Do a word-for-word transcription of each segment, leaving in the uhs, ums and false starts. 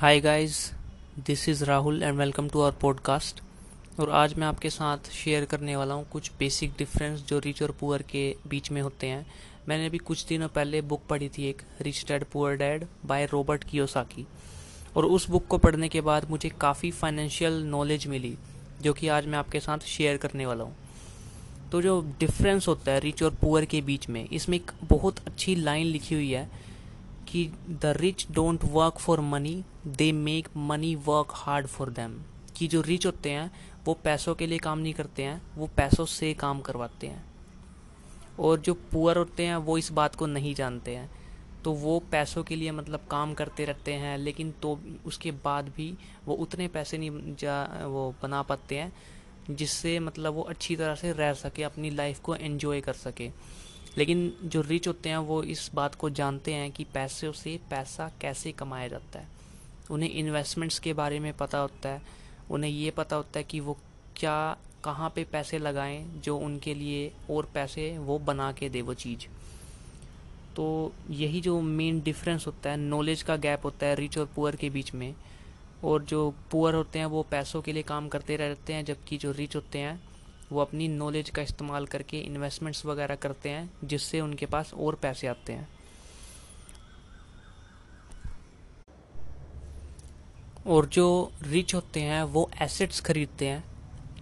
Hi guys, this is Rahul and welcome to our podcast. और आज मैं आपके साथ शेयर करने वाला हूँ कुछ बेसिक डिफरेंस जो रिच और पुअर के बीच में होते हैं। मैंने अभी कुछ दिनों पहले बुक पढ़ी थी, एक rich dad poor dad by Robert Kiyosaki. और उस बुक को पढ़ने के बाद मुझे काफ़ी फाइनेंशियल नॉलेज मिली जो कि आज मैं आपके साथ शेयर करने वाला हूँ। तो जो डिफरेंस होता है रिच और पुअर के बीच में, इसमें एक बहुत अच्छी लाइन लिखी हुई है कि the rich don't work for money, they make money work hard for them. कि जो रिच होते हैं वो पैसों के लिए काम नहीं करते हैं, वो पैसों से काम करवाते हैं। और जो पुअर होते हैं वो इस बात को नहीं जानते हैं, तो वो पैसों के लिए मतलब काम करते रहते हैं, लेकिन तो उसके बाद भी वो उतने पैसे नहीं जा वो बना पाते हैं जिससे मतलब वो अच्छी तरह से रह सके, अपनी लाइफ को एंजॉय कर सके। लेकिन जो रिच होते हैं वो इस बात को जानते हैं कि पैसों से पैसा कैसे कमाया जाता है। उन्हें इन्वेस्टमेंट्स के बारे में पता होता है, उन्हें ये पता होता है कि वो क्या कहाँ पे पैसे लगाएं जो उनके लिए और पैसे वो बना के दे वो चीज़। तो यही जो मेन डिफरेंस होता है, नॉलेज का गैप होता है रिच और पुअर के बीच में। और जो पुअर होते हैं वो पैसों के लिए काम करते रहते हैं, जबकि जो रिच होते हैं वो अपनी नॉलेज का इस्तेमाल करके इन्वेस्टमेंट्स वगैरह करते हैं जिससे उनके पास और पैसे आते हैं। और जो रिच होते हैं वो एसेट्स खरीदते हैं,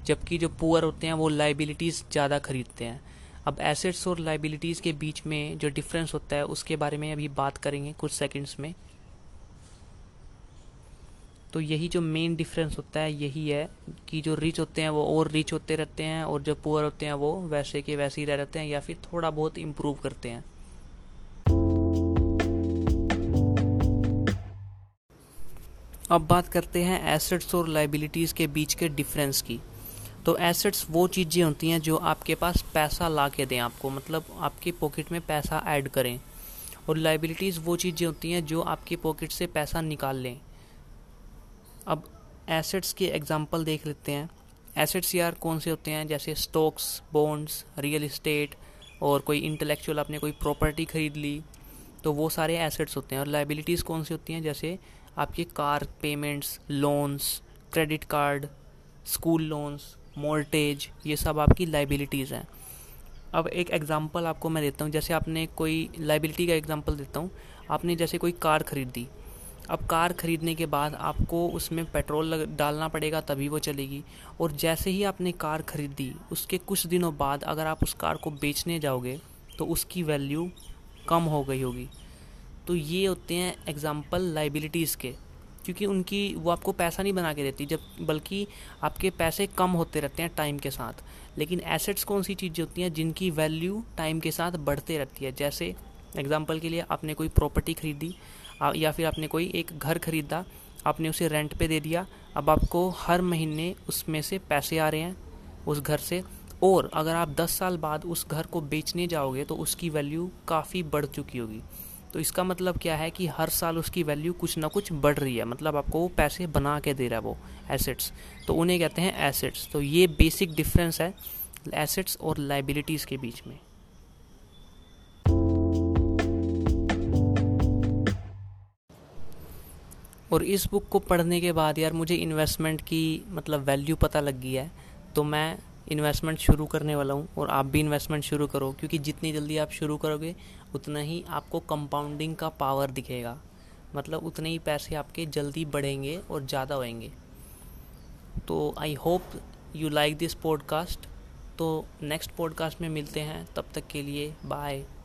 जबकि जो पुअर होते हैं वो लायबिलिटीज़ ज़्यादा खरीदते हैं। अब एसेट्स और लायबिलिटीज़ के बीच में जो डिफरेंस होता है उसके बारे में अभी बात करेंगे कुछ सेकंड्स में। तो यही जो मेन डिफरेंस होता है यही है कि जो रिच होते हैं वो और रिच होते रहते हैं, और जो पुअर होते हैं वो वैसे के वैसे ही रह रहते हैं या फिर थोड़ा बहुत इम्प्रूव करते हैं। अब बात करते हैं एसेट्स और लायबिलिटीज़ के बीच के डिफरेंस की। तो एसेट्स वो चीज़ें होती हैं जो आपके पास पैसा ला के दें, आपको मतलब आपके पॉकेट में पैसा ऐड करें। और लायबिलिटीज़ वो चीज़ें होती हैं जो आपके पॉकेट से पैसा निकाल लें। अब एसेट्स के एग्जांपल देख लेते हैं। एसेट्स यार कौन से होते हैं, जैसे स्टॉक्स, बॉन्ड्स, रियल इस्टेट, और कोई इंटेलेक्चुअल आपने कोई प्रॉपर्टी ख़रीद ली, तो वो सारे एसेट्स होते हैं। और लायबिलिटीज़ कौन सी होती हैं, जैसे आपके car payments, loans, credit card, school loans, mortgage, ये सब आपकी लायबिलिटीज़ हैं। अब एक एग्ज़ाम्पल आपको मैं देता हूँ, जैसे आपने कोई लायबिलिटी का एग्ज़ाम्पल देता हूँ। आपने जैसे कोई कार खरीदी, अब कार ख़रीदने के बाद आपको उसमें पेट्रोल लग, डालना पड़ेगा तभी वो चलेगी। और जैसे ही आपने कार ख़रीदी उसके कुछ दिनों बाद अगर आप उस कार को बेचने जाओगे तो उसकी वैल्यू कम हो गई होगी। तो ये होते हैं एग्जांपल लायबिलिटीज़ के, क्योंकि उनकी वो आपको पैसा नहीं बना के देती, जब बल्कि आपके पैसे कम होते रहते हैं टाइम के साथ। लेकिन एसेट्स कौन सी चीज़ें होती हैं जिनकी वैल्यू टाइम के साथ बढ़ते रहती है। जैसे एग्जाम्पल के लिए आपने कोई प्रॉपर्टी ख़रीदी, या फिर आपने कोई एक घर ख़रीदा, आपने उसे रेंट पे दे दिया, अब आपको हर महीने उसमें से पैसे आ रहे हैं उस घर से। और अगर आप दस साल बाद उस घर को बेचने जाओगे तो उसकी वैल्यू काफ़ी बढ़ चुकी होगी। तो इसका मतलब क्या है कि हर साल उसकी वैल्यू कुछ ना कुछ बढ़ रही है, मतलब आपको वो पैसे बना के दे रहा है वो एसेट्स, तो उन्हें कहते हैं एसेट्स। तो ये बेसिक डिफरेंस है एसेट्स और लायबिलिटीज़ के बीच में। और इस बुक को पढ़ने के बाद यार मुझे इन्वेस्टमेंट की मतलब वैल्यू पता लग गई है, तो मैं इन्वेस्टमेंट शुरू करने वाला हूँ। और आप भी इन्वेस्टमेंट शुरू करो, क्योंकि जितनी जल्दी आप शुरू करोगे उतना ही आपको कंपाउंडिंग का पावर दिखेगा, मतलब उतने ही पैसे आपके जल्दी बढ़ेंगे और ज़्यादा होंगे। तो I hope you like this podcast. तो नेक्स्ट पॉडकास्ट में मिलते हैं, तब तक के लिए बाय।